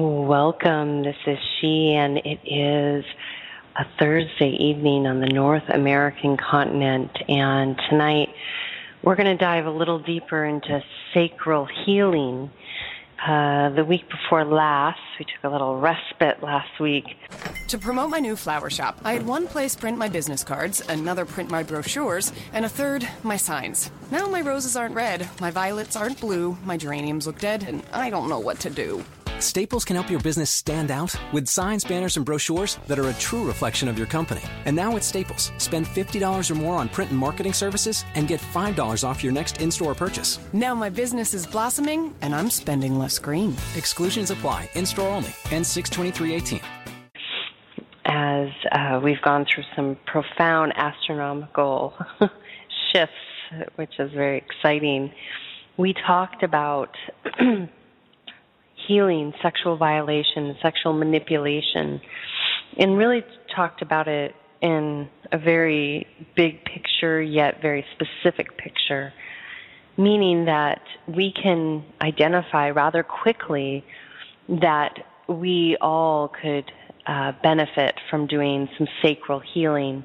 Welcome. This is she, and it is a Thursday evening on the North American continent, and tonight we're going to dive a little deeper into sacral healing. The week before last, we took a little respite last week. To promote my new flower shop, I had one place print my business cards, another print my brochures, and a third, my signs. Now my roses aren't red, my violets aren't blue, my geraniums look dead, and I don't know what to do. Staples can help your business stand out with signs, banners, and brochures that are a true reflection of your company. And now at Staples, spend $50 or more on print and marketing services and get $5 off your next in-store purchase. Now my business is blossoming and I'm spending less green. Exclusions apply. In-store only. Ends 6/23/18. As we've gone through some profound astronomical shifts, which is very exciting, we talked about healing, sexual violation, sexual manipulation, and really talked about it in a very big picture, yet very specific picture, meaning that we can identify rather quickly that we all could benefit from doing some sacral healing.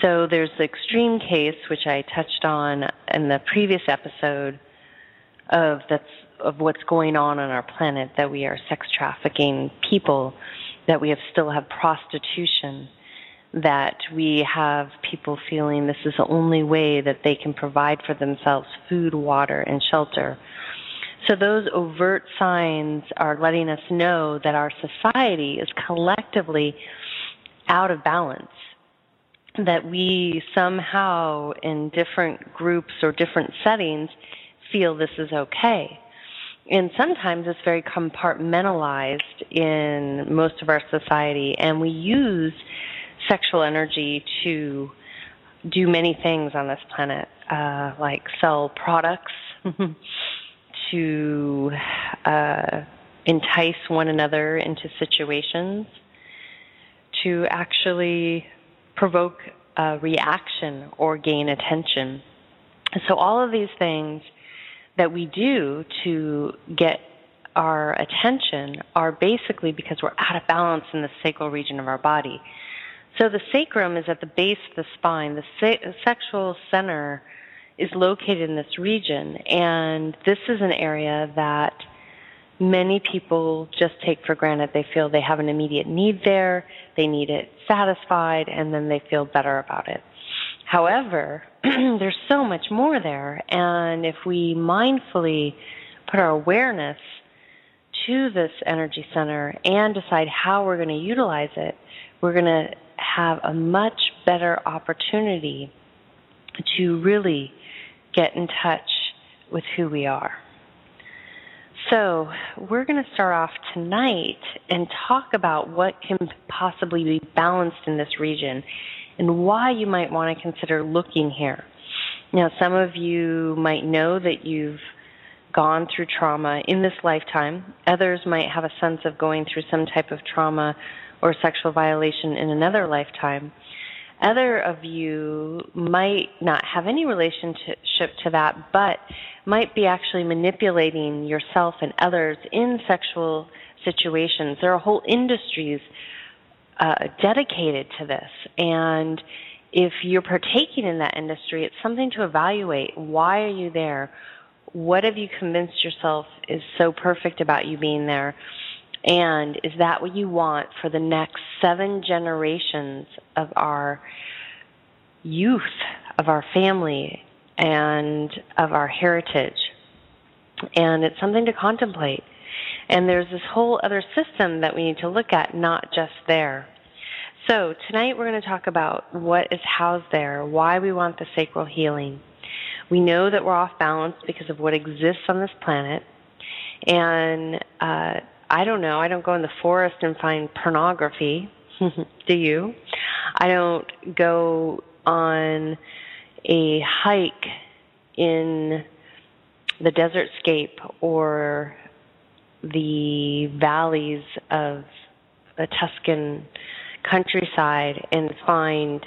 So there's the extreme case, which I touched on in the previous episode, of what's going on our planet, that we are sex trafficking people, that we still have prostitution, that we have people feeling this is the only way that they can provide for themselves food, water, and shelter. So those overt signs are letting us know that our society is collectively out of balance, that we somehow in different groups or different settings feel this is okay. And sometimes it's very compartmentalized in most of our society, and we use sexual energy to do many things on this planet, like sell products, to entice one another into situations, to actually provoke a reaction or gain attention. So all of these things that we do to get our attention are basically because we're out of balance in the sacral region of our body. So the sacrum is at the base of the spine. The sexual center is located in this region, and this is an area that many people just take for granted. They feel they have an immediate need there, they need it satisfied, and then they feel better about it. However, there's so much more there, and if we mindfully put our awareness to this energy center and decide how we're going to utilize it, we're going to have a much better opportunity to really get in touch with who we are. So we're going to start off tonight and talk about what can possibly be balanced in this region, and why you might want to consider looking here. Now, some of you might know that you've gone through trauma in this lifetime. Others might have a sense of going through some type of trauma or sexual violation in another lifetime. Other of you might not have any relationship to that, but might be actually manipulating yourself and others in sexual situations. There are whole industries dedicated to this, and if you're partaking in that industry, it's something to evaluate. Why are you there? What have you convinced yourself is so perfect about you being there, and is that what you want for the next 7 generations of our youth, of our family, and of our heritage? And it's something to contemplate. And there's this whole other system that we need to look at, not just there. So tonight we're going to talk about what is housed there, why we want the sacral healing. We know that we're off balance because of what exists on this planet. And I don't know, I don't go in the forest and find pornography. Do you? I don't go on a hike in the desert scape or the valleys of the Tuscan countryside and find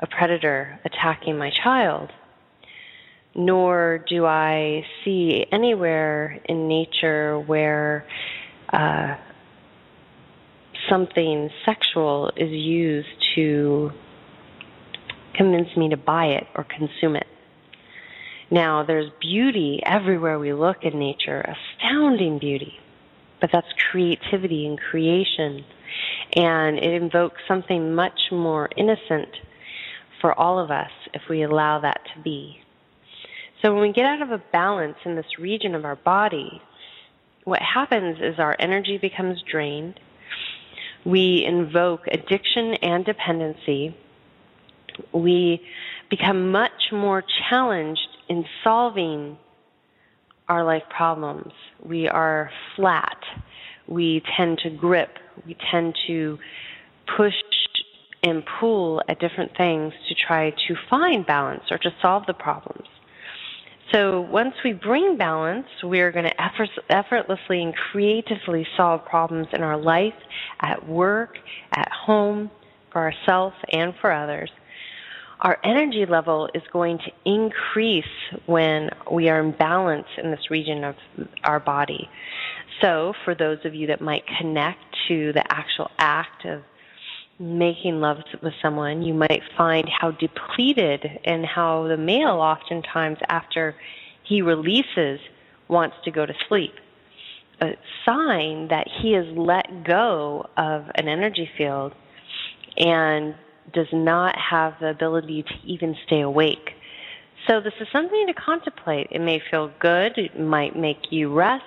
a predator attacking my child, nor do I see anywhere in nature where something sexual is used to convince me to buy it or consume it. Now, there's beauty everywhere we look in nature, astounding beauty, but that's creativity and creation, and it invokes something much more innocent for all of us if we allow that to be. So when we get out of a balance in this region of our body, what happens is our energy becomes drained. We invoke addiction and dependency. We become much more challenged in solving our life problems. We are flat. We tend to grip. We tend to push and pull at different things to try to find balance or to solve the problems. So once we bring balance, we're going to effortlessly and creatively solve problems in our life, at work, at home, for ourselves and for others. Our energy level is going to increase when we are in balance in this region of our body. So for those of you that might connect to the actual act of making love with someone, you might find how depleted and how the male oftentimes after he releases wants to go to sleep. A sign that he has let go of an energy field and does not have the ability to even stay awake. So this is something to contemplate. It may feel good, it might make you rest,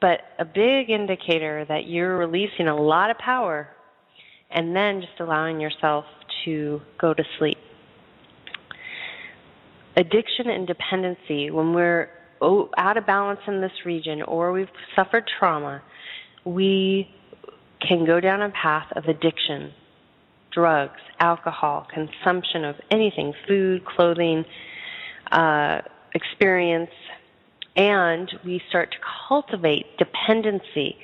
but a big indicator that you're releasing a lot of power and then just allowing yourself to go to sleep. Addiction and dependency, when we're out of balance in this region or we've suffered trauma, we can go down a path of addiction. Drugs, alcohol, consumption of anything, food, clothing, experience, and we start to cultivate dependency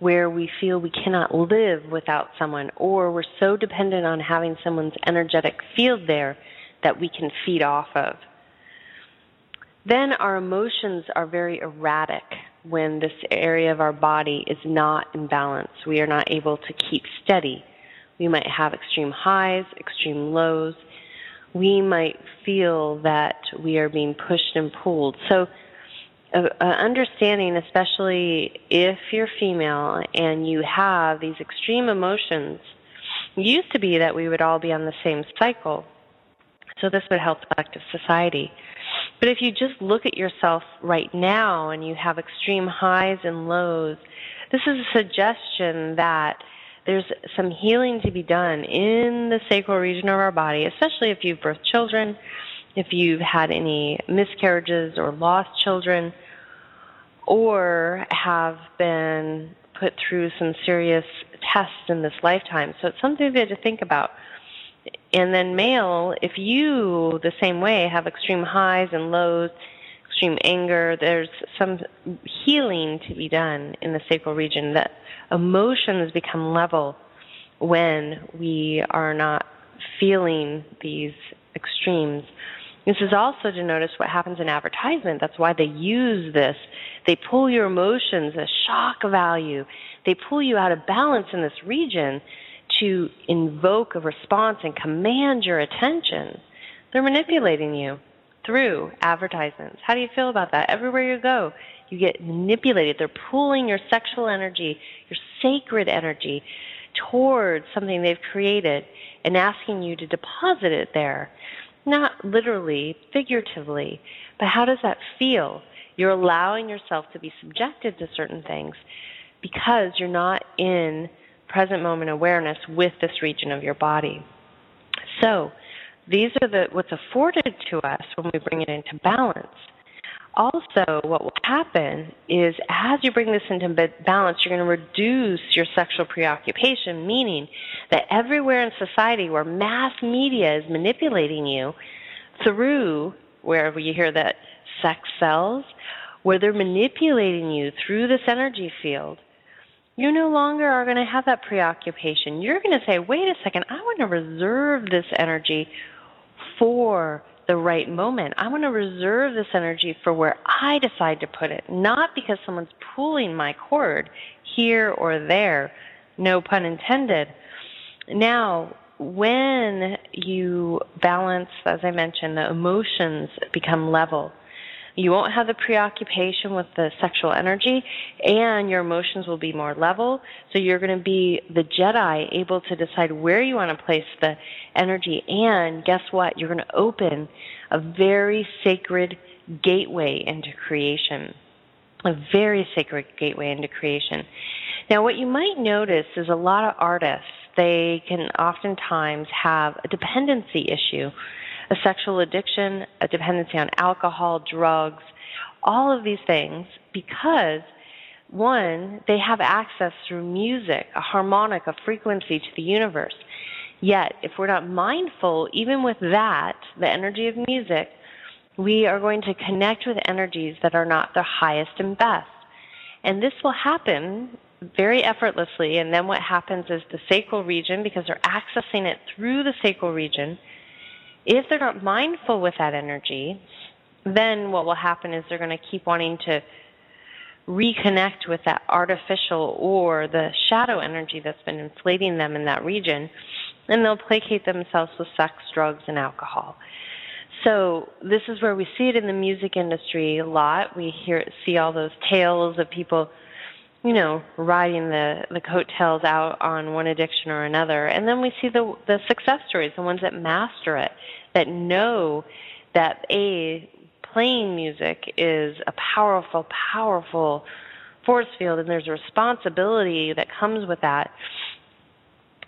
where we feel we cannot live without someone, or we're so dependent on having someone's energetic field there that we can feed off of. Then our emotions are very erratic when this area of our body is not in balance. We are not able to keep steady. We might have extreme highs, extreme lows. We might feel that we are being pushed and pulled. So understanding, especially if you're female and you have these extreme emotions, it used to be that we would all be on the same cycle. So this would help collective society. But if you just look at yourself right now and you have extreme highs and lows, this is a suggestion that there's some healing to be done in the sacral region of our body, especially if you've birthed children, if you've had any miscarriages or lost children, or have been put through some serious tests in this lifetime. So it's something to think about. And then male, if you, the same way, have extreme highs and lows, extreme anger, there's some healing to be done in the sacral region. That emotions become level when we are not feeling these extremes. This is also to notice what happens in advertisement. That's why they use this. They pull your emotions, a shock value. They pull you out of balance in this region to invoke a response and command your attention. They're manipulating you through advertisements. How do you feel about that? Everywhere you go, you get manipulated. They're pulling your sexual energy, your sacred energy, towards something they've created and asking you to deposit it there. Not literally, figuratively, but how does that feel? You're allowing yourself to be subjected to certain things because you're not in present moment awareness with this region of your body. So these are what's afforded to us when we bring it into balance. Also, what will happen is as you bring this into balance, you're going to reduce your sexual preoccupation, meaning that everywhere in society where mass media is manipulating you through, wherever you hear that sex sells, where they're manipulating you through this energy field, you no longer are going to have that preoccupation. You're going to say, wait a second, I want to reserve this energy for the right moment. I want to reserve this energy for where I decide to put it, not because someone's pulling my cord here or there, no pun intended. Now, when you balance, as I mentioned, the emotions become level. You won't have the preoccupation with the sexual energy, and your emotions will be more level. So you're going to be the Jedi, able to decide where you want to place the energy. And guess what? You're going to open a very sacred gateway into creation. A very sacred gateway into creation. Now, what you might notice is a lot of artists, they can oftentimes have a dependency issue, a sexual addiction, a dependency on alcohol, drugs, all of these things, because, one, they have access through music, a harmonic, a frequency to the universe. Yet, if we're not mindful, even with that, the energy of music, we are going to connect with energies that are not the highest and best. And this will happen very effortlessly, and then what happens is the sacral region, because they're accessing it through the sacral region, if they're not mindful with that energy, then what will happen is they're going to keep wanting to reconnect with that artificial or the shadow energy that's been inflating them in that region, and they'll placate themselves with sex, drugs, and alcohol. So this is where we see it in the music industry a lot. We see all those tales of people, you know, riding the coattails out on one addiction or another. And then we see the success stories, the ones that master it, that know that, A, playing music is a powerful, powerful force field, and there's a responsibility that comes with that.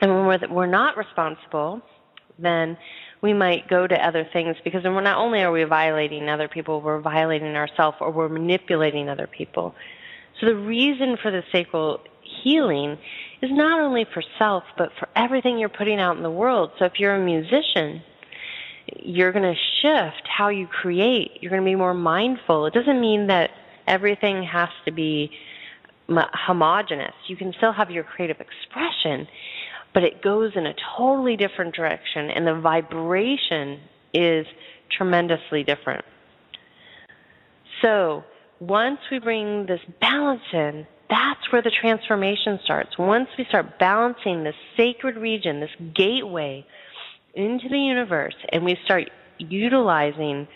And when we're not responsible, then we might go to other things, because then we're not only are we violating other people, we're violating ourselves, or we're manipulating other people. So the reason for the sacral healing is not only for self, but for everything you're putting out in the world. So if you're a musician, you're going to shift how you create. You're going to be more mindful. It doesn't mean that everything has to be homogeneous. You can still have your creative expression, but it goes in a totally different direction, and the vibration is tremendously different. So once we bring this balance in, that's where the transformation starts. Once we start balancing this sacred region, this gateway into the universe, and we start utilizing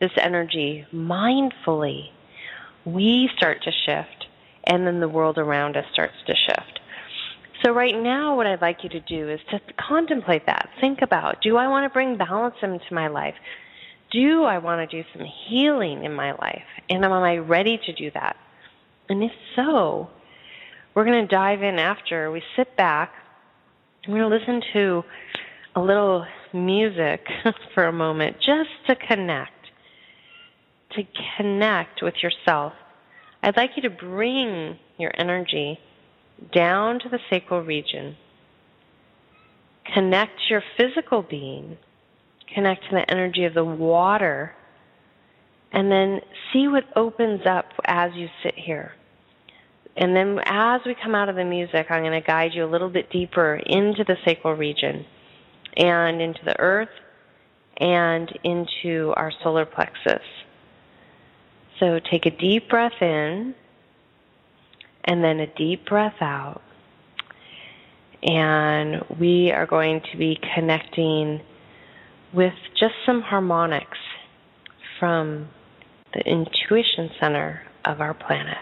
this energy mindfully, we start to shift, and then the world around us starts to shift. So right now, what I'd like you to do is to contemplate that. Think about, do I want to bring balance into my life? Do I want to do some healing in my life? And am I ready to do that? And if so, we're going to dive in after. We sit back. We're going to listen to a little music for a moment just to connect with yourself. I'd like you to bring your energy down to the sacral region, connect your physical being, connect to the energy of the water, and then see what opens up as you sit here. And then as we come out of the music, I'm going to guide you a little bit deeper into the sacral region and into the earth and into our solar plexus. So take a deep breath in, and then a deep breath out. And we are going to be connecting with just some harmonics from the intuition center of our planet.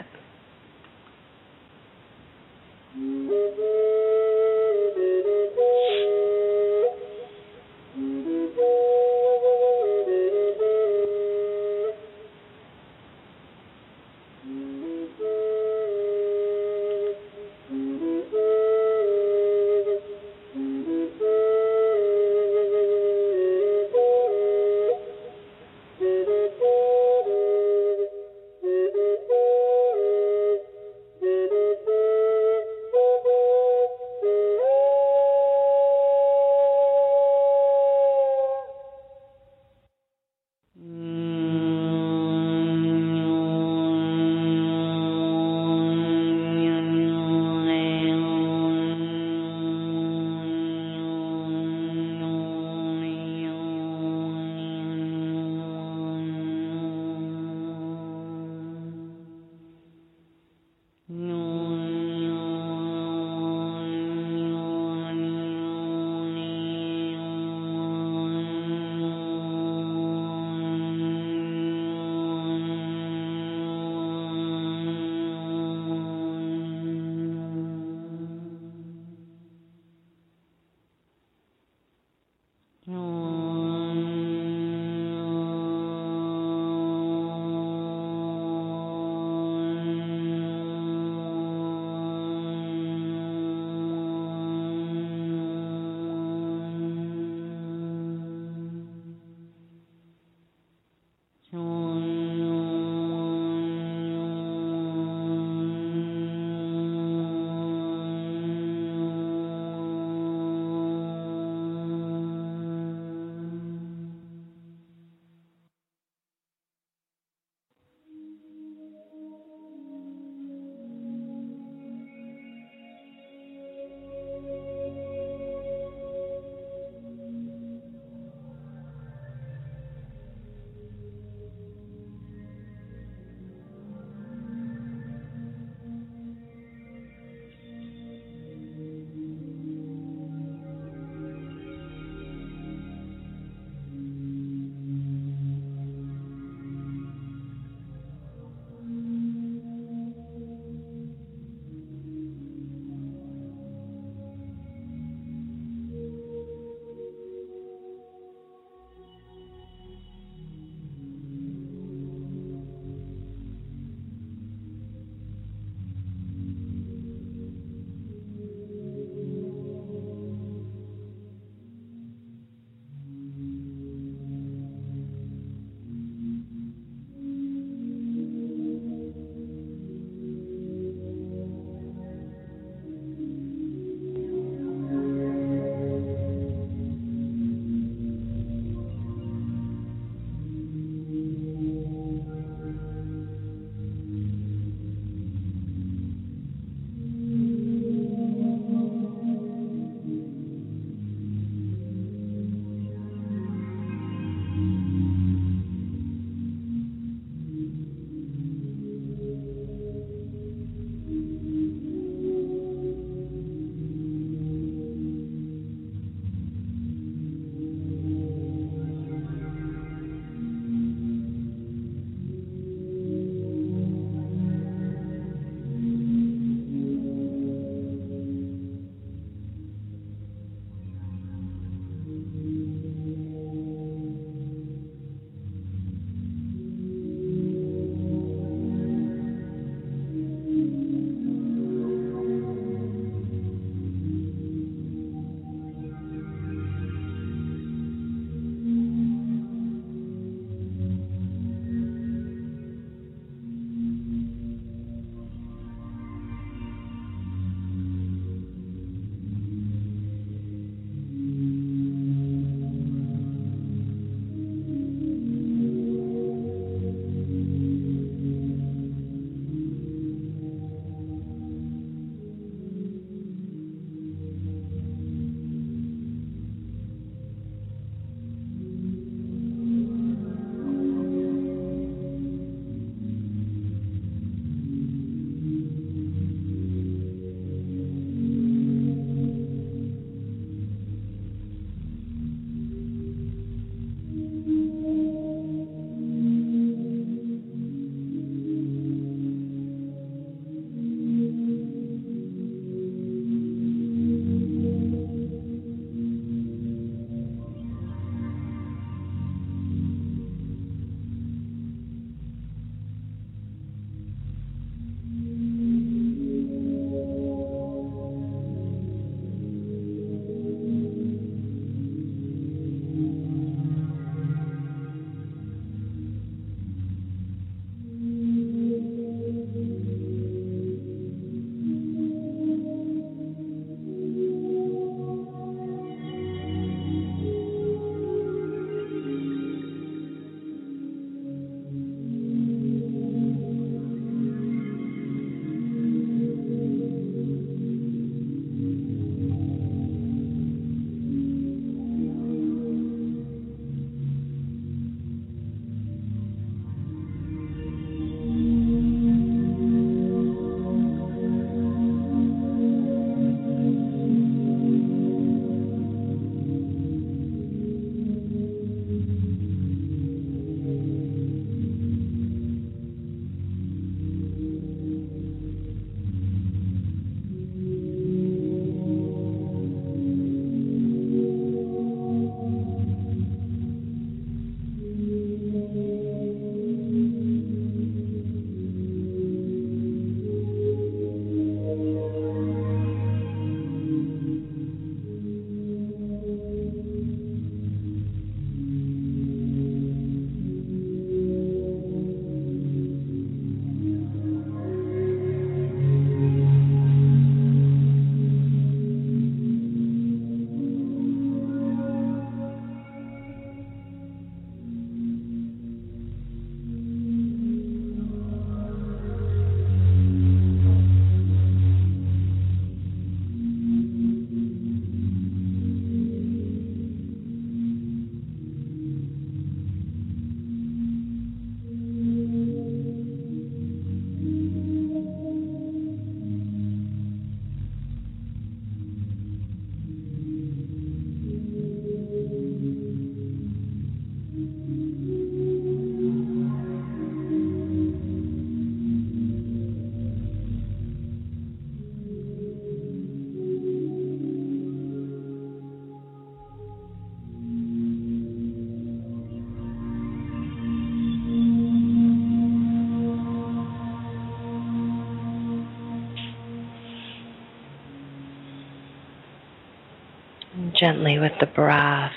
Gently with the breath,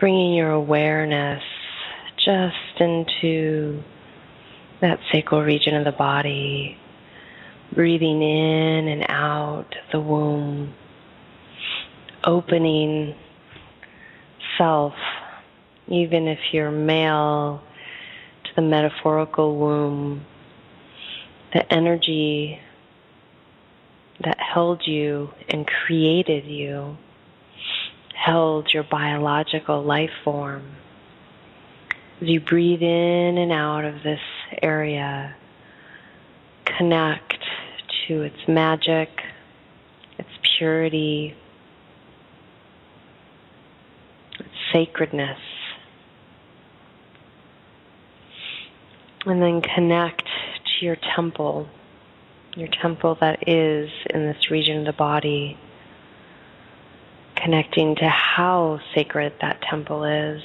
bringing your awareness just into that sacral region of the body, breathing in and out the womb, opening self, even if you're male, to the metaphorical womb, the energy that held you and created you, held your biological life form. As you breathe in and out of this area, connect to its magic, its purity, its sacredness. And then connect to your temple that is in this region of the body, connecting to how sacred that temple is.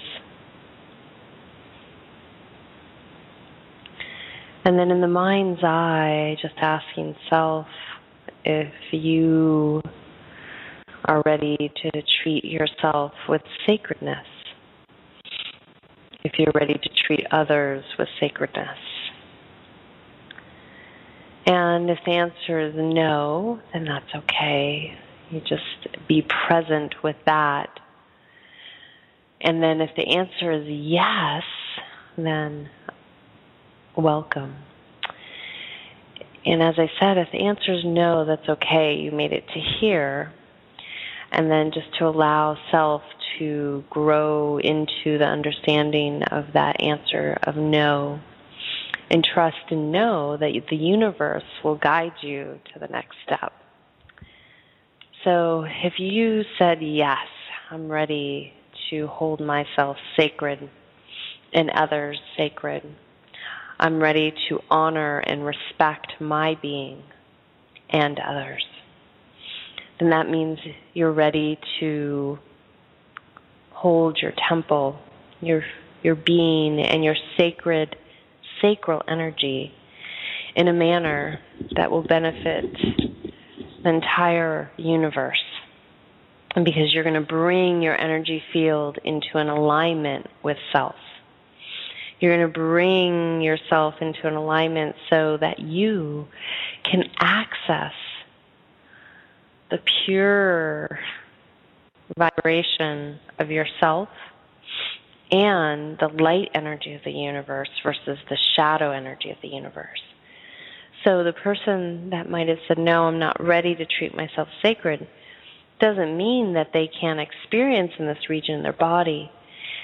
And then in the mind's eye, just asking self if you are ready to treat yourself with sacredness, if you're ready to treat others with sacredness. And if the answer is no, then that's okay. You just be present with that. And then if the answer is yes, then welcome. And as I said, if the answer is no, that's okay. You made it to here. And then just to allow self to grow into the understanding of that answer of no. And trust and know that the universe will guide you to the next step. So if you said, yes, I'm ready to hold myself sacred and others sacred, I'm ready to honor and respect my being and others, then that means you're ready to hold your temple, your being, and your sacral energy in a manner that will benefit the entire universe, and because you're going to bring your energy field into an alignment with self. You're going to bring yourself into an alignment so that you can access the pure vibration of yourself and the light energy of the universe versus the shadow energy of the universe. So the person that might have said, no, I'm not ready to treat myself sacred, doesn't mean that they can't experience in this region of their body.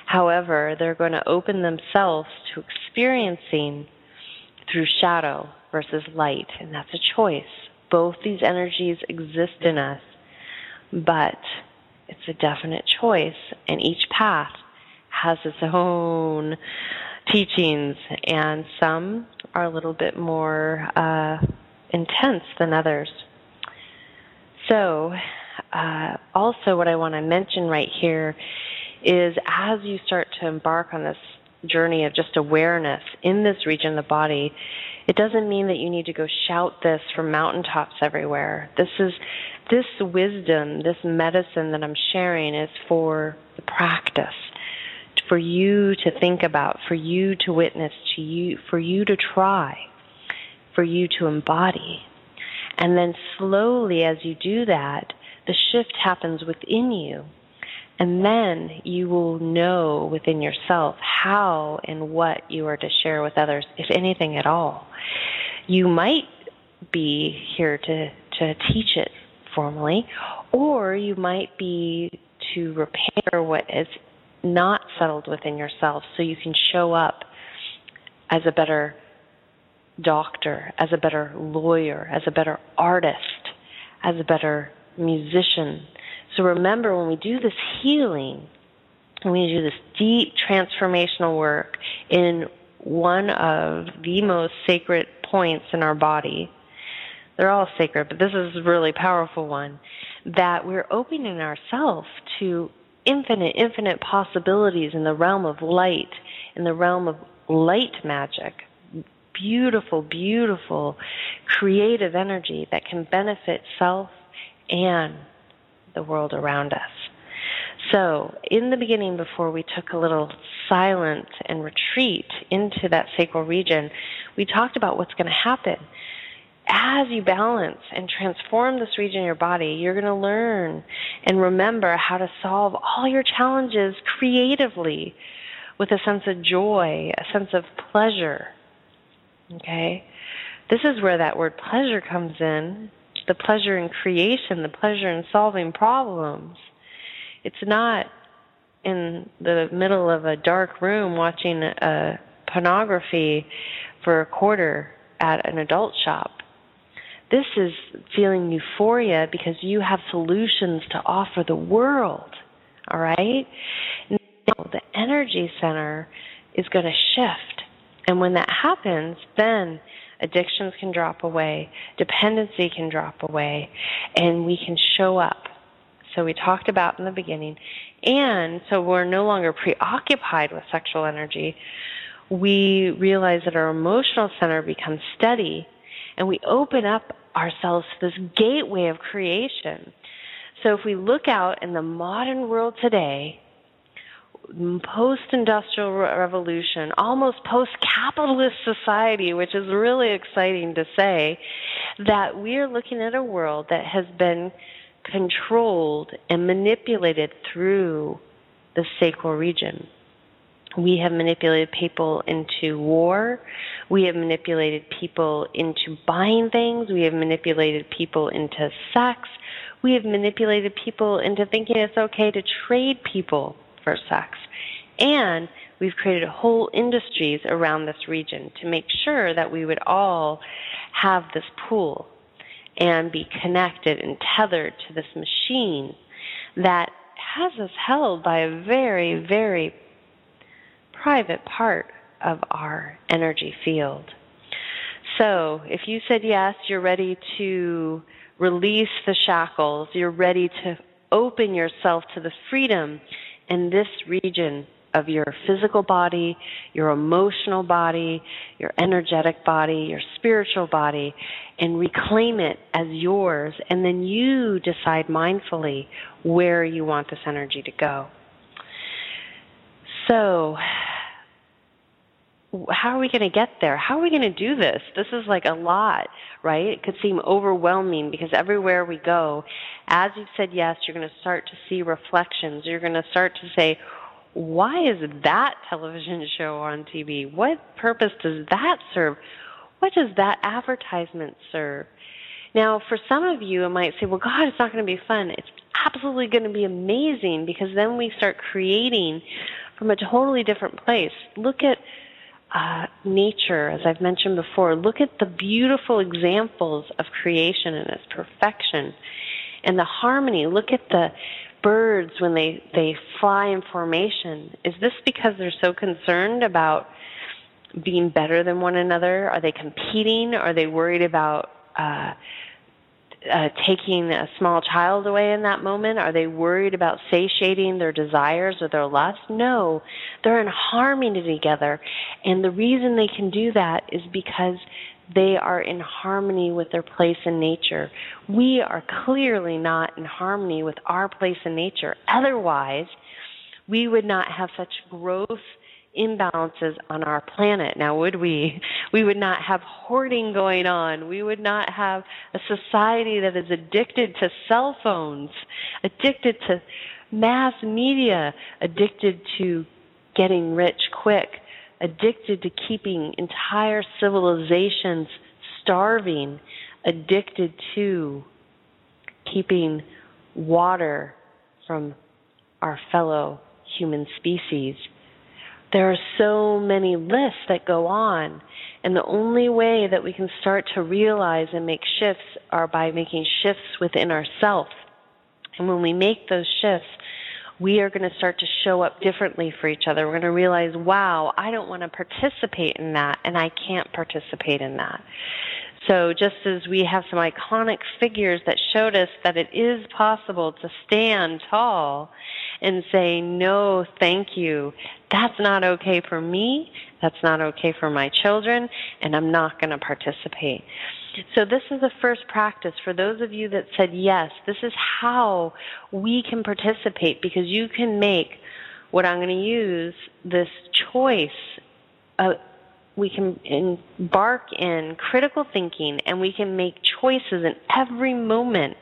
However, they're going to open themselves to experiencing through shadow versus light, and that's a choice. Both these energies exist in us, but it's a definite choice, and each path has its own teachings, and some are a little bit more intense than others. So also what I want to mention right here is, as you start to embark on this journey of just awareness in this region of the body, it doesn't mean that you need to go shout this from mountaintops everywhere. This wisdom, this medicine that I'm sharing is for the practice, for you to think about, for you to witness, to you, for you to try, for you to embody. And then slowly as you do that, the shift happens within you. And then you will know within yourself how and what you are to share with others, if anything at all. You might be here to teach it formally, or you might be to repair what is not settled within yourself so you can show up as a better doctor, as a better lawyer, as a better artist, as a better musician. So remember, when we do this healing, when we do this deep transformational work in one of the most sacred points in our body, they're all sacred, but this is a really powerful one, that we're opening ourselves to infinite possibilities in the realm of light, in the realm of light magic, beautiful creative energy that can benefit self and the world around us. So in the beginning, before we took a little silence and retreat into that sacral region, we talked about what's going to happen. As you balance and transform this region of your body, you're going to learn and remember how to solve all your challenges creatively with a sense of joy, a sense of pleasure. Okay? This is where that word pleasure comes in, the pleasure in creation, the pleasure in solving problems. It's not in the middle of a dark room watching a pornography for a quarter at an adult shop. This is feeling euphoria because you have solutions to offer the world, all right? Now, the energy center is going to shift. And when that happens, then addictions can drop away, dependency can drop away, and we can show up. So we talked about in the beginning. And so we're no longer preoccupied with sexual energy. We realize that our emotional center becomes steady, and we open up ourselves to this gateway of creation. So if we look out in the modern world today, post-industrial revolution, almost post-capitalist society, which is really exciting to say, that we are looking at a world that has been controlled and manipulated through the sacral region. We have manipulated people into war. We have manipulated people into buying things. We have manipulated people into sex. We have manipulated people into thinking it's okay to trade people for sex. And we've created whole industries around this region to make sure that we would all have this pool and be connected and tethered to this machine that has us held by a very, very private part of our energy field. So if you said yes, you're ready to release the shackles, you're ready to open yourself to the freedom in this region of your physical body, your emotional body, your energetic body, your spiritual body, and reclaim it as yours, and then you decide mindfully where you want this energy to go. So, how are we going to get there? How are we going to do this? This is like a lot, right? It could seem overwhelming because everywhere we go, as you've said yes, you're going to start to see reflections. You're going to start to say, why is that television show on TV? What purpose does that serve? What does that advertisement serve? Now, for some of you, it might say, well, God, it's not going to be fun. It's absolutely going to be amazing, because then we start creating from a totally different place. Look at nature, as I've mentioned before. Look at the beautiful examples of creation and its perfection and the harmony. Look at the birds when they fly in formation. Is this because they're so concerned about being better than one another? Are they competing? Are they worried about taking a small child away in that moment? Are they worried about satiating their desires or their lusts? No, they're in harmony together. And the reason they can do that is because they are in harmony with their place in nature. We are clearly not in harmony with our place in nature. Otherwise, we would not have such gross imbalances on our planet. Now, would we? We would not have hoarding going on. We would not have a society that is addicted to cell phones, addicted to mass media, addicted to getting rich quick, addicted to keeping entire civilizations starving, addicted to keeping water from our fellow human species. There are so many lists that go on, and the only way that we can start to realize and make shifts are by making shifts within ourselves. And when we make those shifts, we are going to start to show up differently for each other. We're going to realize, wow, I don't want to participate in that, and I can't participate in that. So just as we have some iconic figures that showed us that it is possible to stand tall and say, no, thank you, that's not okay for me, that's not okay for my children, and I'm not going to participate. So this is the first practice for those of you that said yes. This is how we can participate, because you can make what I'm going to use, this choice. We can embark in critical thinking, and we can make choices in every moment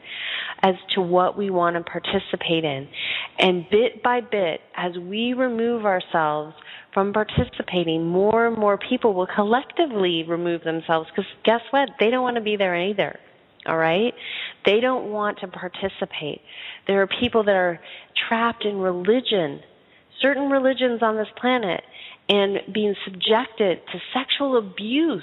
as to what we want to participate in. And bit by bit, as we remove ourselves from participating, more and more people will collectively remove themselves, because guess what? They don't want to be there either. All right? They don't want to participate. There are people that are trapped in religion, certain religions on this planet, and being subjected to sexual abuse,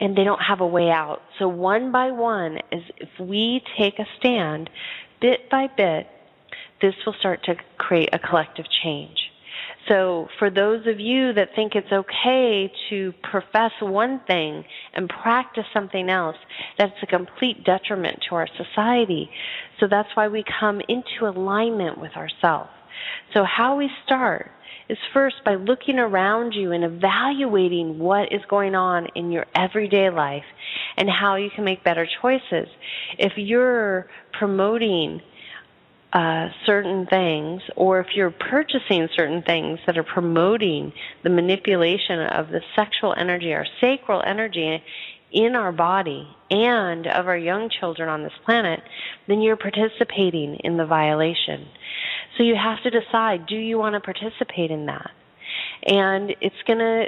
and they don't have a way out. So one by one, as if we take a stand, bit by bit, this will start to create a collective change. So for those of you that think it's okay to profess one thing and practice something else, that's a complete detriment to our society. So that's why we come into alignment with ourselves. So how we start is first by looking around you and evaluating what is going on in your everyday life and how you can make better choices. If you're promoting certain things, or if you're purchasing certain things that are promoting the manipulation of the sexual energy, our sacral energy in our body and of our young children on this planet, then you're participating in the violation. So you have to decide, do you want to participate in that? And it's going to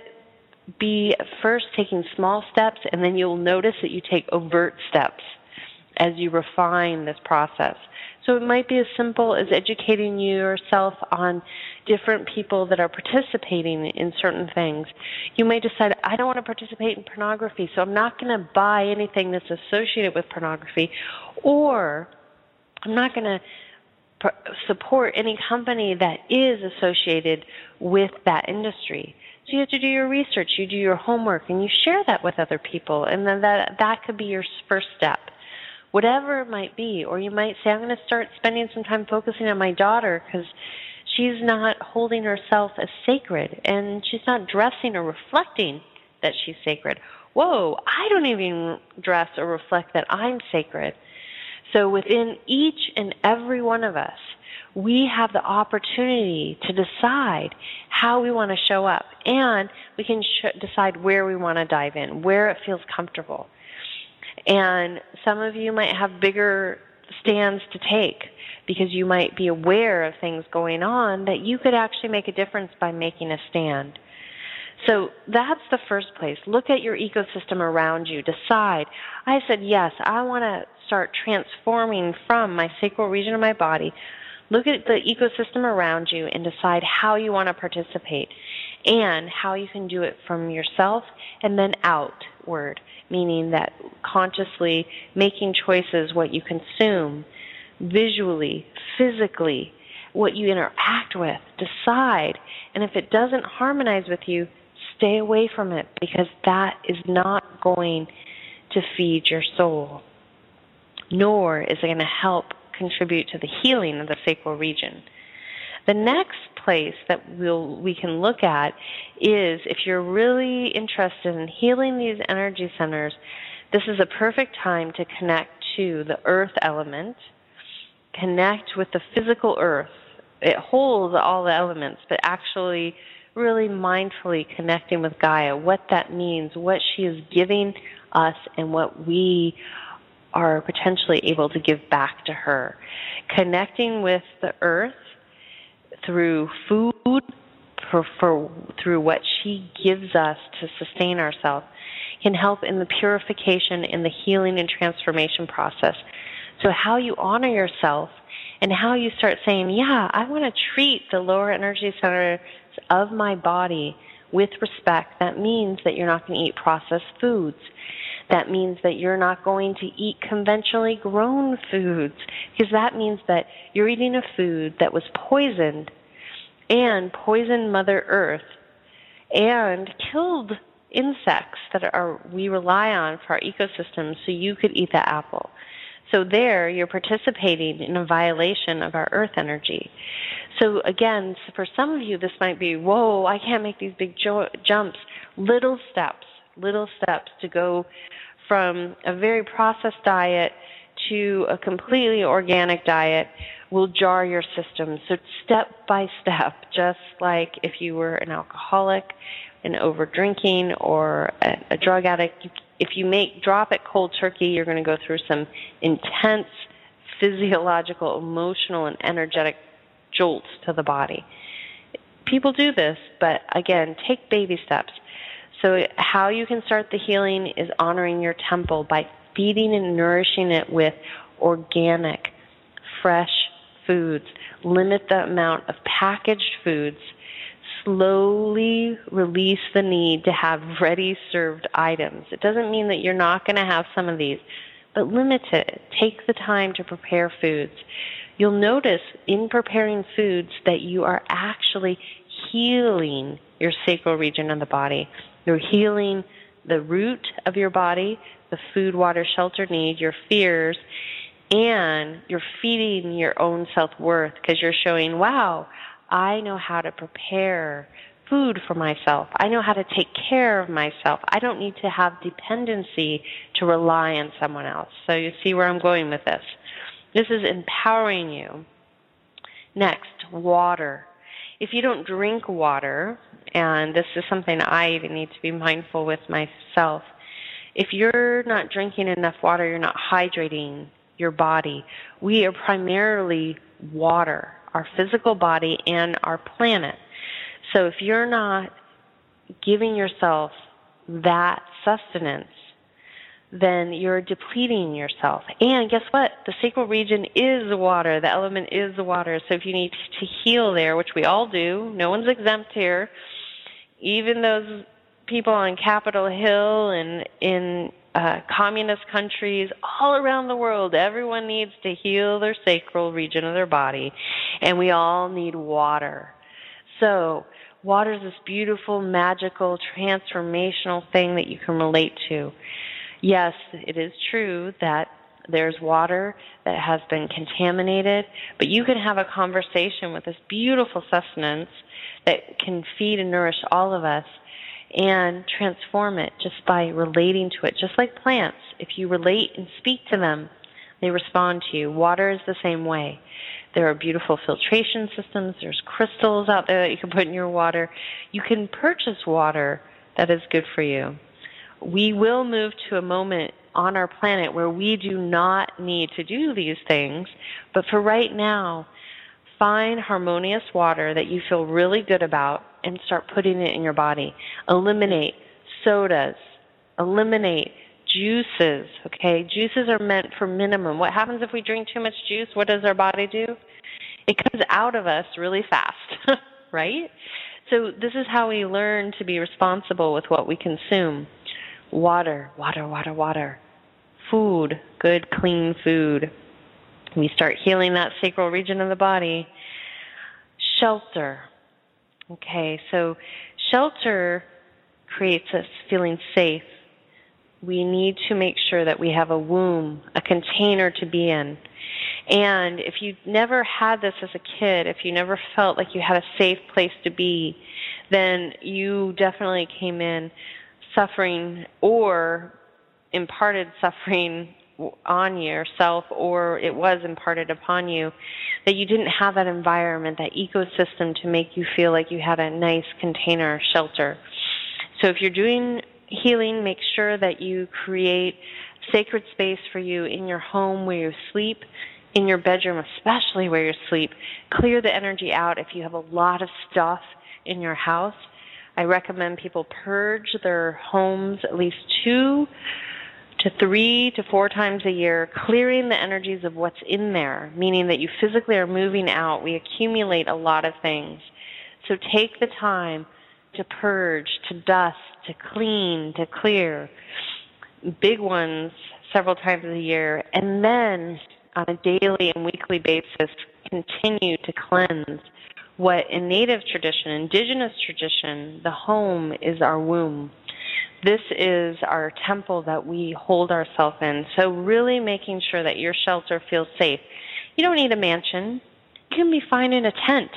be first taking small steps, and then you'll notice that you take overt steps as you refine this process. So it might be as simple as educating yourself on different people that are participating in certain things. You may decide, I don't want to participate in pornography, so I'm not going to buy anything that's associated with pornography, or I'm not going to support any company that is associated with that industry. So you have to do your research, you do your homework, and you share that with other people, and then that could be your first step. Whatever it might be. Or you might say, I'm going to start spending some time focusing on my daughter because she's not holding herself as sacred, and she's not dressing or reflecting that she's sacred. Whoa, I don't even dress or reflect that I'm sacred. So within each and every one of us, we have the opportunity to decide how we want to show up, and we can decide where we want to dive in, where it feels comfortable. And some of you might have bigger stands to take because you might be aware of things going on that you could actually make a difference by making a stand. So that's the first place. Look at your ecosystem around you. Decide, I said yes, I want to start transforming from my sacral region of my body. Look at the ecosystem around you and decide how you want to participate and how you can do it from yourself and then outward, meaning that consciously making choices, what you consume, visually, physically, what you interact with, decide. And if it doesn't harmonize with you, stay away from it, because that is not going to feed your soul, nor is it going to help contribute to the healing of the sacral region. The next place that we can look at is if you're really interested in healing these energy centers, this is a perfect time to connect to the earth element, connect with the physical earth. It holds all the elements, but actually really mindfully connecting with Gaia, what that means, what she is giving us, and what we are potentially able to give back to her. Connecting with the earth through food, through what she gives us to sustain ourselves, can help in the purification and the healing and transformation process. So how you honor yourself and how you start saying, yeah, I want to treat the lower energy centers of my body with respect. That means that you're not going to eat processed foods. That means that you're not going to eat conventionally grown foods, because that means that you're eating a food that was poisoned and poisoned Mother Earth and killed insects that we rely on for our ecosystem, so you could eat the apple. So there, you're participating in a violation of our earth energy. So again, for some of you, this might be, whoa, I can't make these big jumps. Little steps to go from a very processed diet to a completely organic diet will jar your system. So step by step, just like if you were an alcoholic, an over-drinking, or a drug addict, if you drop it cold turkey, you're going to go through some intense physiological, emotional, and energetic jolts to the body. People do this, but again, take baby steps. So how you can start the healing is honoring your temple by feeding and nourishing it with organic, fresh foods. Limit the amount of packaged foods. Slowly release the need to have ready-served items. It doesn't mean that you're not going to have some of these, but limit it. Take the time to prepare foods. You'll notice in preparing foods that you are actually healing your sacral region of the body. You're healing the root of your body, the food, water, shelter need, your fears, and you're feeding your own self-worth because you're showing, wow, I know how to prepare food for myself. I know how to take care of myself. I don't need to have dependency to rely on someone else. So you see where I'm going with this. This is empowering you. Next, water. If you don't drink water, and this is something I even need to be mindful with myself, if you're not drinking enough water, you're not hydrating your body. We are primarily water, our physical body and our planet. So if you're not giving yourself that sustenance, then you're depleting yourself. And guess what? The sacral region is water. The element is water. So if you need to heal there, which we all do, no one's exempt here, even those people on Capitol Hill and in communist countries all around the world, everyone needs to heal their sacral region of their body. And we all need water. So water is this beautiful, magical, transformational thing that you can relate to. Yes, it is true that there's water that has been contaminated, but you can have a conversation with this beautiful sustenance that can feed and nourish all of us and transform it just by relating to it. Just like plants, if you relate and speak to them, they respond to you. Water is the same way. There are beautiful filtration systems. There's crystals out there that you can put in your water. You can purchase water that is good for you. We will move to a moment on our planet where we do not need to do these things, but for right now, find harmonious water that you feel really good about and start putting it in your body. Eliminate sodas. Eliminate juices, okay? Juices are meant for minimum. What happens if we drink too much juice? What does our body do? It comes out of us really fast, right? So this is how we learn to be responsible with what we consume. Water, water, water, water. Food, good, clean food. We start healing that sacral region of the body. Shelter. Okay, so shelter creates us feeling safe. We need to make sure that we have a womb, a container to be in. And if you never had this as a kid, if you never felt like you had a safe place to be, then you definitely came in suffering or imparted suffering on yourself, or it was imparted upon you, that you didn't have that environment, that ecosystem to make you feel like you had a nice container, shelter. So if you're doing healing, make sure that you create sacred space for you in your home where you sleep, in your bedroom especially where you sleep. Clear the energy out if you have a lot of stuff in your house. I recommend people purge their homes at least 2 to 3 to 4 times a year, clearing the energies of what's in there, meaning that you physically are moving out. We accumulate a lot of things. So take the time to purge, to dust, to clean, to clear, big ones several times a year, and then on a daily and weekly basis, continue to cleanse. What in Native tradition, indigenous tradition, the home is our womb. This is our temple that we hold ourselves in. So really making sure that your shelter feels safe. You don't need a mansion. You can be fine in a tent.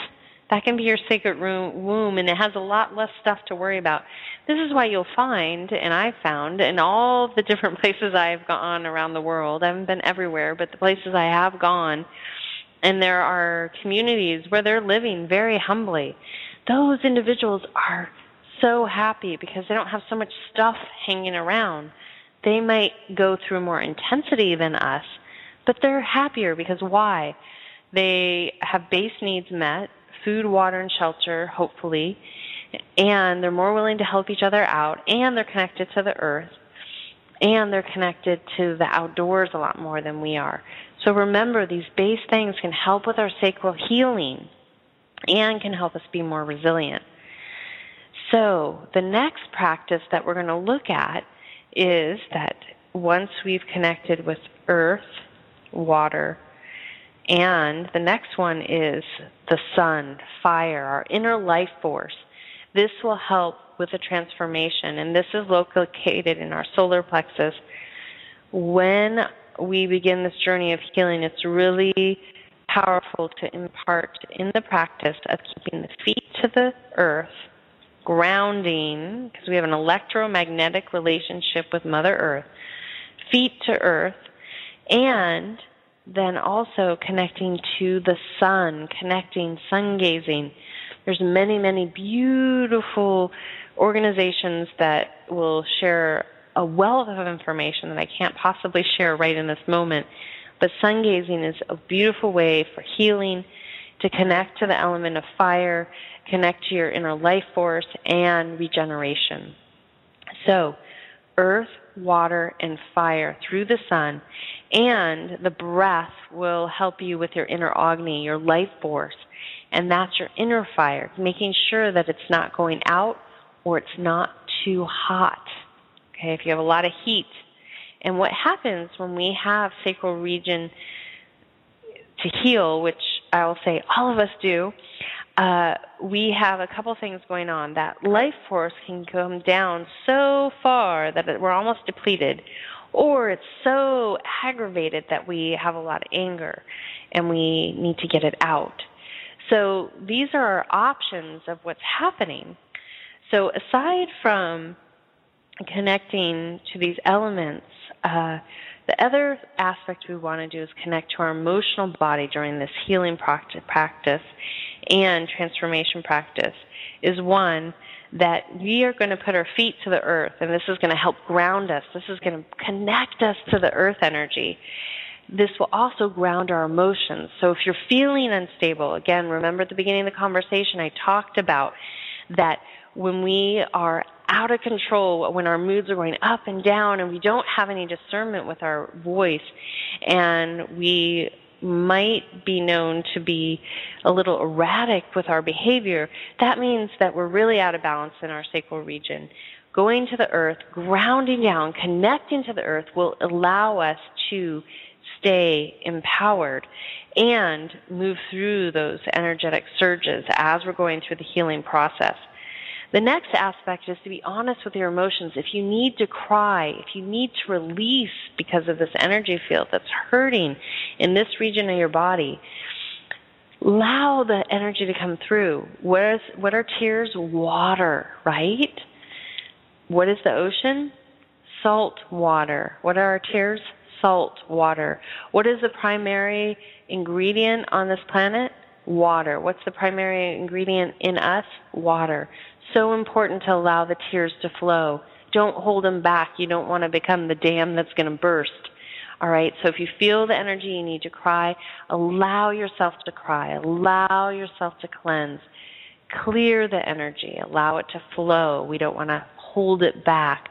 That can be your sacred womb, and it has a lot less stuff to worry about. This is why you'll find, and I've found, in all the different places I've gone around the world, I haven't been everywhere, but the places I have gone, and there are communities where they're living very humbly. Those individuals are so happy because they don't have so much stuff hanging around. They might go through more intensity than us, but they're happier because why? They have base needs met. Food, water, and shelter, hopefully, and they're more willing to help each other out, and they're connected to the earth, and they're connected to the outdoors a lot more than we are. So remember, these base things can help with our sacral healing and can help us be more resilient. So the next practice that we're going to look at is that once we've connected with earth, water, and the next one is the sun, fire, our inner life force. This will help with the transformation, and this is located in our solar plexus. When we begin this journey of healing, it's really powerful to impart in the practice of keeping the feet to the earth, grounding, because we have an electromagnetic relationship with Mother Earth, feet to earth, and then also connecting to the sun, connecting, sun gazing. There's many, many beautiful organizations that will share a wealth of information that I can't possibly share right in this moment. But sun gazing is a beautiful way for healing, to connect to the element of fire, connect to your inner life force, and regeneration. So, earth, water, and fire through the sun, and the breath will help you with your inner Agni, your life force, and that's your inner fire, making sure that it's not going out or it's not too hot, okay, if you have a lot of heat. And what happens when we have sacral region to heal, which I will say all of us do, we have a couple things going on. That life force can come down so far that we're almost depleted, or it's so aggravated that we have a lot of anger and we need to get it out. So these are our options of what's happening. So aside from connecting to these elements, the other aspect we want to do is connect to our emotional body during this healing practice and transformation practice is one that we are going to put our feet to the earth, and this is going to help ground us. This is going to connect us to the earth energy. This will also ground our emotions. So if you're feeling unstable, again, remember at the beginning of the conversation I talked about that when we are out of control, when our moods are going up and down and we don't have any discernment with our voice, and we might be known to be a little erratic with our behavior, that means that we're really out of balance in our sacral region. Going to the earth, grounding down, connecting to the earth will allow us to stay empowered and move through those energetic surges as we're going through the healing process. The next aspect is to be honest with your emotions. If you need to cry, if you need to release because of this energy field that's hurting in this region of your body, allow the energy to come through. What are tears? Water, right? What is the ocean? Salt water. What are our tears? Salt water. What is the primary ingredient on this planet? Water. What's the primary ingredient in us? Water. So important to allow the tears to flow. Don't hold them back. You don't want to become the dam that's going to burst. All right? So if you feel the energy you need to cry, allow yourself to cry. Allow yourself to cleanse. Clear the energy. Allow it to flow. We don't want to hold it back.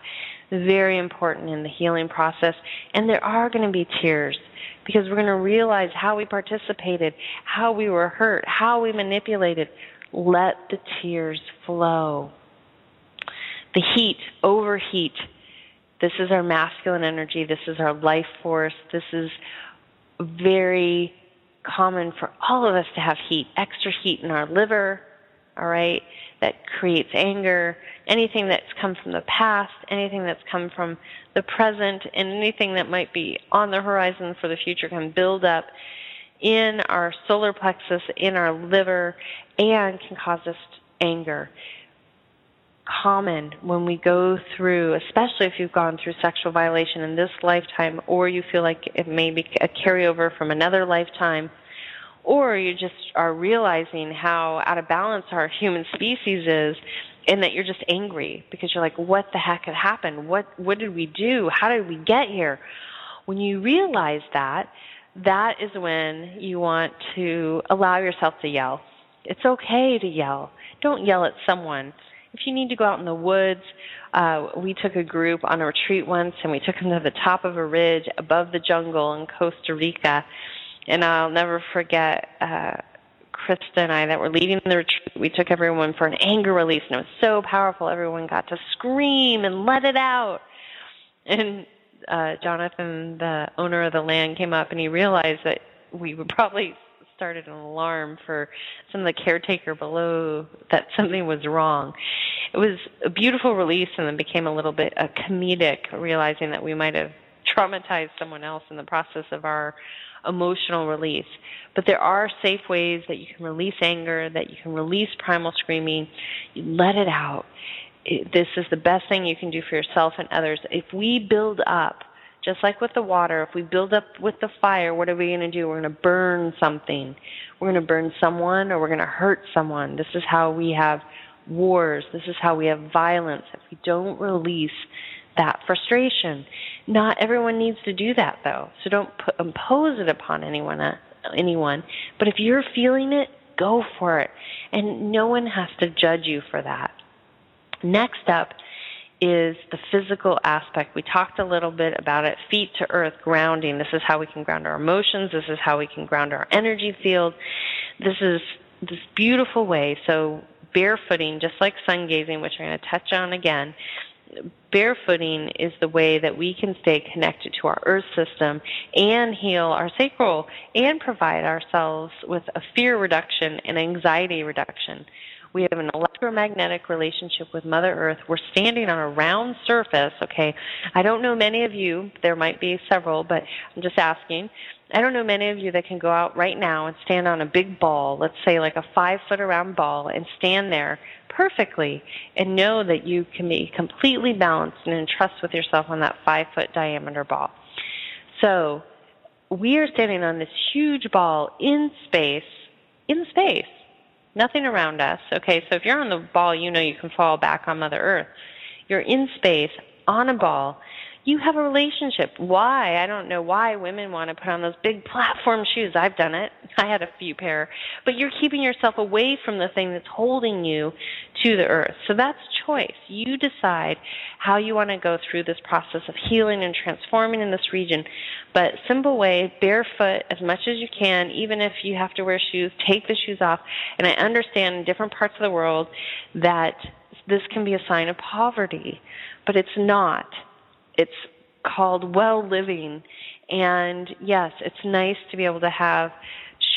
Very important in the healing process. And there are going to be tears, because we're going to realize how we participated, how we were hurt, how we manipulated. Let the tears flow. The heat, overheat. This is our masculine energy. This is our life force. This is very common for all of us to have heat, extra heat in our liver, all right, that creates anger, anything that's come from the past, anything that's come from the present, and anything that might be on the horizon for the future can build up in our solar plexus, in our liver, and can cause us anger. Common when we go through, especially if you've gone through sexual violation in this lifetime, or you feel like it may be a carryover from another lifetime, or you just are realizing how out of balance our human species is, and that you're just angry because you're like, what the heck had happened? What did we do? How did we get here? When you realize that, that is when you want to allow yourself to yell. It's okay to yell. Don't yell at someone. If you need to go out in the woods, we took a group on a retreat once, and we took them to the top of a ridge above the jungle in Costa Rica. And I'll never forget Krista and I that were leading the retreat. We took everyone for an anger release, and it was so powerful. Everyone got to scream and let it out. And Jonathan, the owner of the land, came up, and he realized that we would probably started an alarm for some of the caretaker below that something was wrong. It was a beautiful release, and then became a little bit a comedic, realizing that we might have traumatized someone else in the process of our emotional release. But there are safe ways that you can release anger, that you can release primal screaming. You let it out. This is the best thing you can do for yourself and others. If we build up, just like with the water, if we build up with the fire, what are we going to do? We're going to burn something. We're going to burn someone, or we're going to hurt someone. This is how we have wars. This is how we have violence. If we don't release that frustration. Not everyone needs to do that, though. So don't impose it upon anyone. But if you're feeling it, go for it. And no one has to judge you for that. Next up is the physical aspect. We talked a little bit about it, feet to earth grounding. This is how we can ground our emotions. This is how we can ground our energy field. This is this beautiful way. So barefooting, just like sun gazing, which I'm going to touch on again, barefooting is the way that we can stay connected to our earth system and heal our sacral and provide ourselves with a fear reduction and anxiety reduction. We have an electromagnetic relationship with Mother Earth. We're standing on a round surface, okay? I don't know many of you. There might be several, but I'm just asking. I don't know many of you that can go out right now and stand on a big ball, let's say like a 5-foot around ball, and stand there perfectly and know that you can be completely balanced and in trust with yourself on that 5-foot diameter ball. So we are standing on this huge ball in space. Nothing around us, okay? So if you're on the ball, you know you can fall back on Mother Earth. You're in space, on a ball. You have a relationship. Why? I don't know why women want to put on those big platform shoes. I've done it. I had a few pair. But you're keeping yourself away from the thing that's holding you to the earth. So that's choice. You decide how you want to go through this process of healing and transforming in this region. But simple way, barefoot as much as you can, even if you have to wear shoes, take the shoes off. And I understand in different parts of the world that this can be a sign of poverty, but it's not. It's called well living, and yes, it's nice to be able to have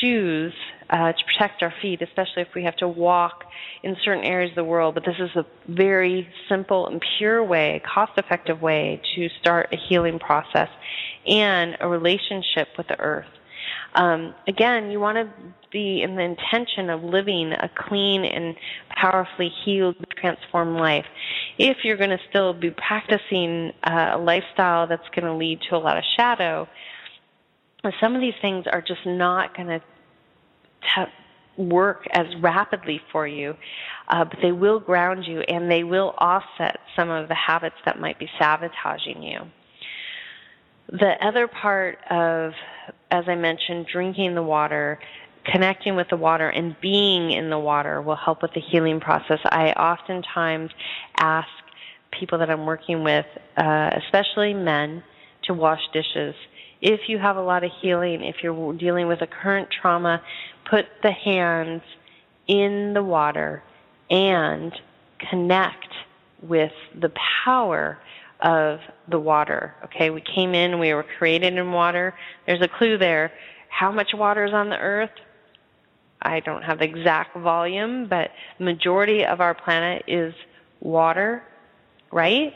shoes to protect our feet, especially if we have to walk in certain areas of the world, but this is a very simple and pure way, cost-effective way to start a healing process and a relationship with the earth. Again, you want to be in the intention of living a clean and powerfully healed, transformed life. If you're going to still be practicing a lifestyle that's going to lead to a lot of shadow, some of these things are just not going to work as rapidly for you, but they will ground you, and they will offset some of the habits that might be sabotaging you. The other part of, as I mentioned, drinking the water, connecting with the water, and being in the water will help with the healing process. I oftentimes ask people that I'm working with, especially men, to wash dishes. If you have a lot of healing, if you're dealing with a current trauma, put the hands in the water and connect with the power of the water. Okay, we came in, we were created in water. There's a clue there. How much water is on the earth? I don't have the exact volume, but the majority of our planet is water, right?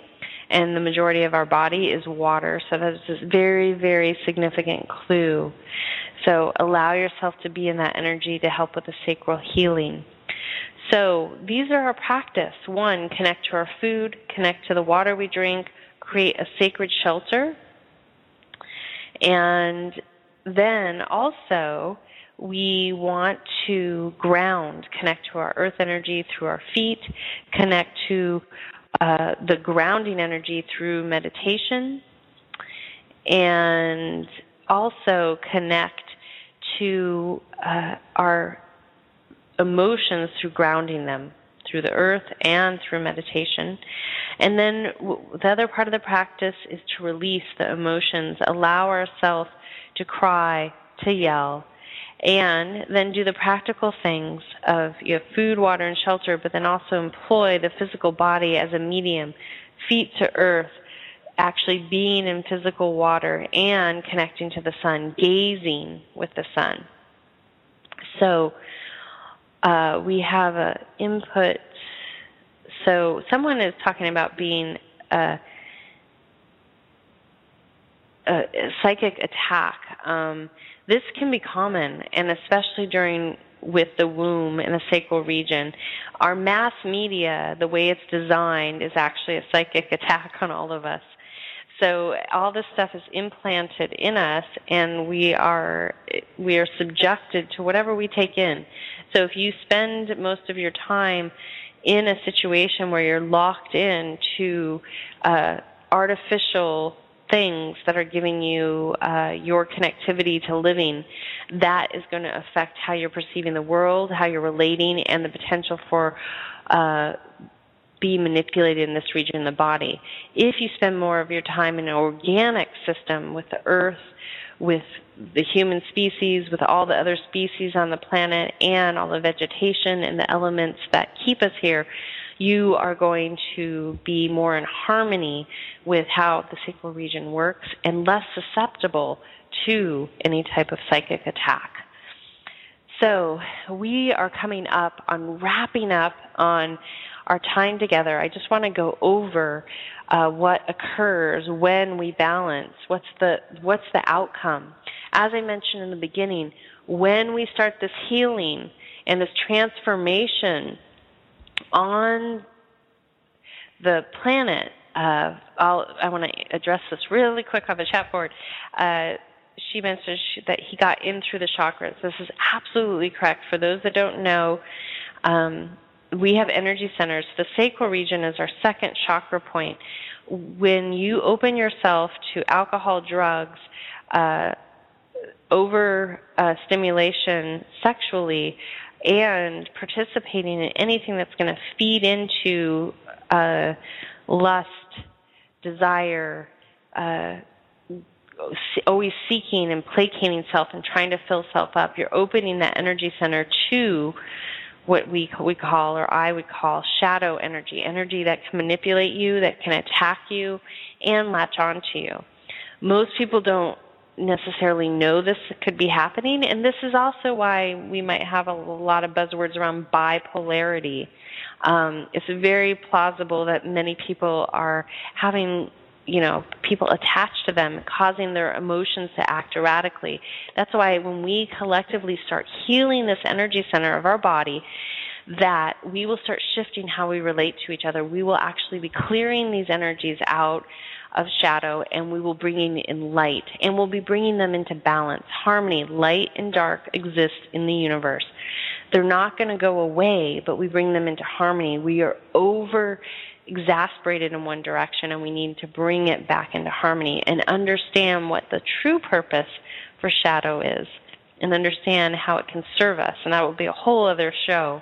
And the majority of our body is water. So that's a very, very significant clue. So allow yourself to be in that energy to help with the sacral healing. So these are our practice. One, connect to our food, connect to the water we drink, create a sacred shelter. And then also we want to ground, connect to our earth energy through our feet, connect to the grounding energy through meditation, and also connect to our emotions through grounding them through the earth and through meditation. And then the other part of the practice is to release the emotions, allow ourselves to cry, to yell, and then do the practical things of food, water, and shelter, but then also employ the physical body as a medium, feet to earth, actually being in physical water and connecting to the sun, gazing with the sun. So we have an input. So someone is talking about being a psychic attack. This can be common, and especially with the womb and the sacral region. Our mass media, the way it's designed, is actually a psychic attack on all of us. So all this stuff is implanted in us, and we are subjected to whatever we take in. So if you spend most of your time in a situation where you're locked in to artificial things that are giving you your connectivity to living, that is going to affect how you're perceiving the world, how you're relating, and the potential for being manipulated in this region in the body. If you spend more of your time in an organic system with the earth, with the human species, with all the other species on the planet, and all the vegetation and the elements that keep us here, you are going to be more in harmony with how the sacral region works and less susceptible to any type of psychic attack. So we are coming up on wrapping up on our time together. I just want to go over what occurs when we balance. What's the outcome? As I mentioned in the beginning, when we start this healing and this transformation on the planet, I want to address this really quick on the chat board. She mentioned that he got in through the chakras. This is absolutely correct. For those that don't know, we have energy centers. The sacral region is our second chakra point. When you open yourself to alcohol, drugs, over stimulation sexually, and participating in anything that's going to feed into lust, desire, always seeking and placating self and trying to fill self up, you're opening that energy center to what we call, or I would call, shadow energy, energy that can manipulate you, that can attack you, and latch onto you. Most people don't necessarily know this could be happening, and this is also why we might have a lot of buzzwords around bipolarity. It's very plausible that many people are having people attached to them, causing their emotions to act erratically. That's why when we collectively start healing this energy center of our body, that we will start shifting how we relate to each other. We will actually be clearing these energies out of shadow, and we will bring in light, and we'll be bringing them into balance, harmony. Light and dark exist in the universe. They're not going to go away, but we bring them into harmony. We are over-exasperated in one direction, and we need to bring it back into harmony and understand what the true purpose for shadow is and understand how it can serve us, and that will be a whole other show.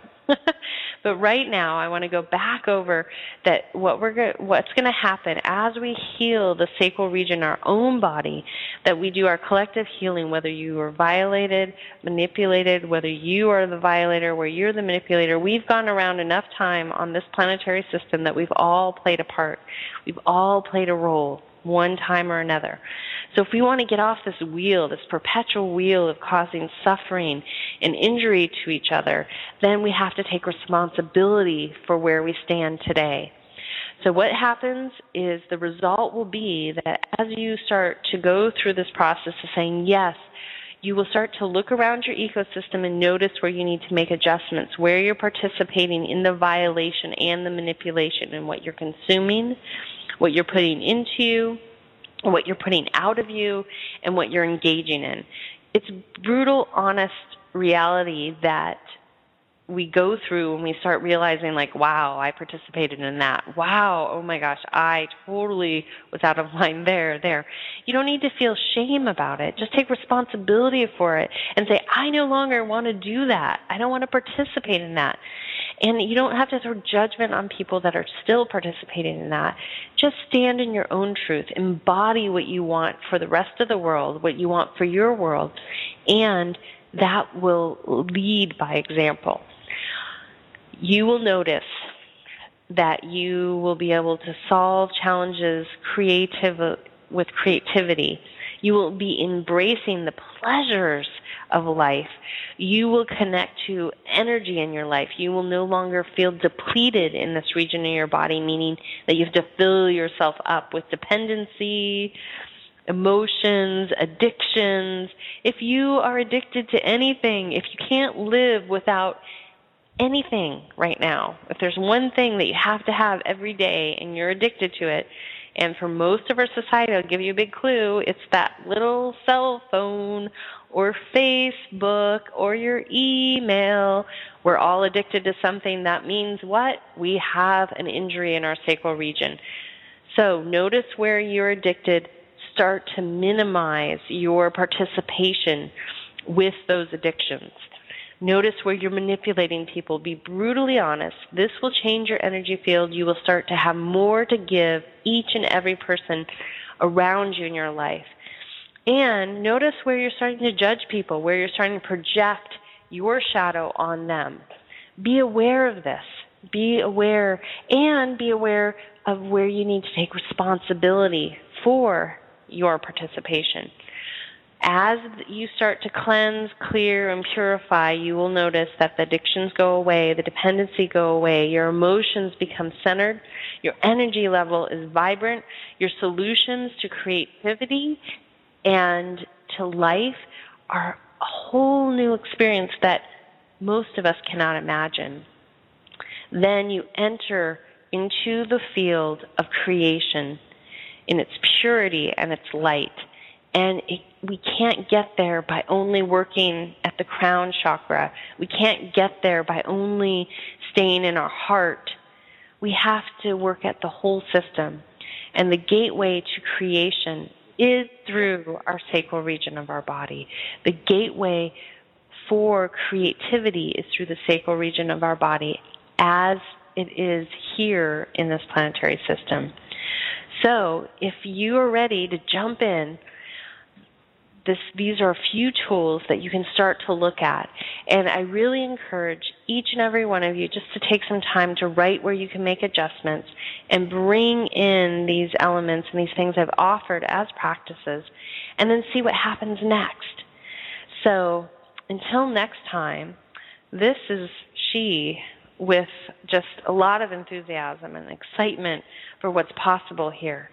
But right now, I want to go back over that what's going to happen as we heal the sacral region, our own body, that we do our collective healing, whether you are violated, manipulated, whether you are the violator, where you're the manipulator. We've gone around enough time on this planetary system that we've all played a part. We've all played a role one time or another. So if we want to get off this wheel, this perpetual wheel of causing suffering and injury to each other, then we have to take responsibility for where we stand today. So what happens is the result will be that as you start to go through this process of saying, yes, you will start to look around your ecosystem and notice where you need to make adjustments, where you're participating in the violation and the manipulation, and what you're consuming, what you're putting into you, what you're putting out of you, and what you're engaging in. It's brutal, honest reality that we go through when we start realizing, like, wow, I participated in that. Wow, oh my gosh, I totally was out of line there. You don't need to feel shame about it. Just take responsibility for it and say, I no longer want to do that. I don't want to participate in that. And you don't have to throw judgment on people that are still participating in that. Just stand in your own truth. Embody what you want for the rest of the world, what you want for your world, and that will lead by example. You will notice that you will be able to solve challenges with creativity. You will be embracing the pleasures of life. You will connect to energy in your life. You will no longer feel depleted in this region of your body, meaning that you have to fill yourself up with dependency, emotions, addictions. If you are addicted to anything, if you can't live without anything right now, if there's one thing that you have to have every day and you're addicted to it, and for most of our society, I'll give you a big clue, it's that little cell phone or Facebook or your email. We're all addicted to something. That means what? We have an injury in our sacral region. So notice where you're addicted. Start to minimize your participation with those addictions. Notice where you're manipulating people. Be brutally honest. This will change your energy field. You will start to have more to give each and every person around you in your life. And notice where you're starting to judge people, where you're starting to project your shadow on them. Be aware of this. Be aware, and be aware of where you need to take responsibility for your participation. As you start to cleanse, clear, and purify, you will notice that the addictions go away, the dependency go away, your emotions become centered, your energy level is vibrant, your solutions to creativity and to life are a whole new experience that most of us cannot imagine. Then you enter into the field of creation in its purity and its light. And we can't get there by only working at the crown chakra. We can't get there by only staying in our heart. We have to work at the whole system. And the gateway to creation is through our sacral region of our body. The gateway for creativity is through the sacral region of our body, as it is here in this planetary system. So if you are ready to jump in, these are a few tools that you can start to look at. And I really encourage each and every one of you just to take some time to write where you can make adjustments and bring in these elements and these things I've offered as practices, and then see what happens next. So until next time, this is she, with just a lot of enthusiasm and excitement for what's possible here.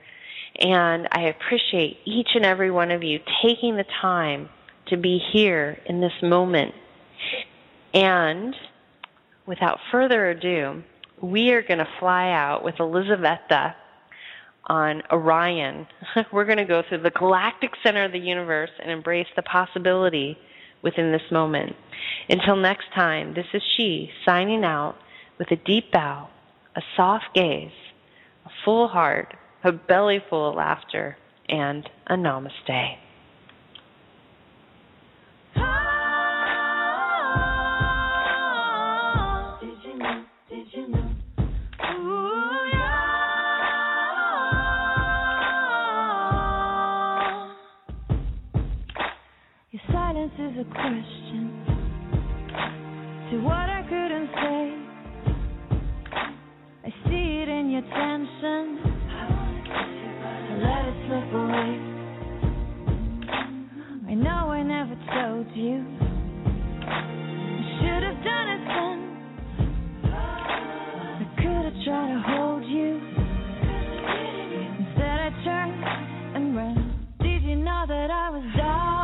And I appreciate each and every one of you taking the time to be here in this moment. And without further ado, we are going to fly out with Elizaveta on Orion. We're going to go through the galactic center of the universe and embrace the possibility within this moment. Until next time, this is she, signing out with a deep bow, a soft gaze, a full heart, a belly full of laughter, and a namaste. This is a question to what I couldn't say. I see it in your tension. Let it slip away. I know I never told you. I should have done it then. I could have tried to hold you. Instead I turned and ran. Did you know that I was dying?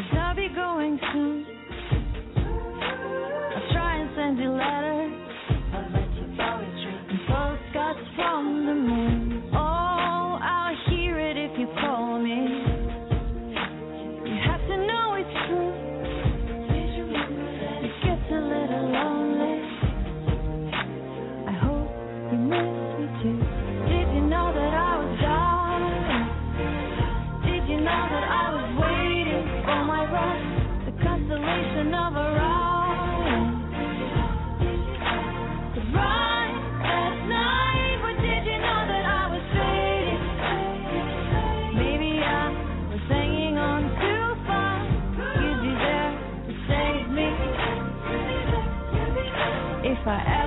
'Cause I'll be going soon. I'll try and send you letters, I'll let you poetry and postcards from the moon. Oh, I'll hear it if you call me. You have to know it's true. It gets a little lonely. I hope you miss me too. Did you know that I was gone? Did you know that I was waiting for my rest? The constellation of a rock. If I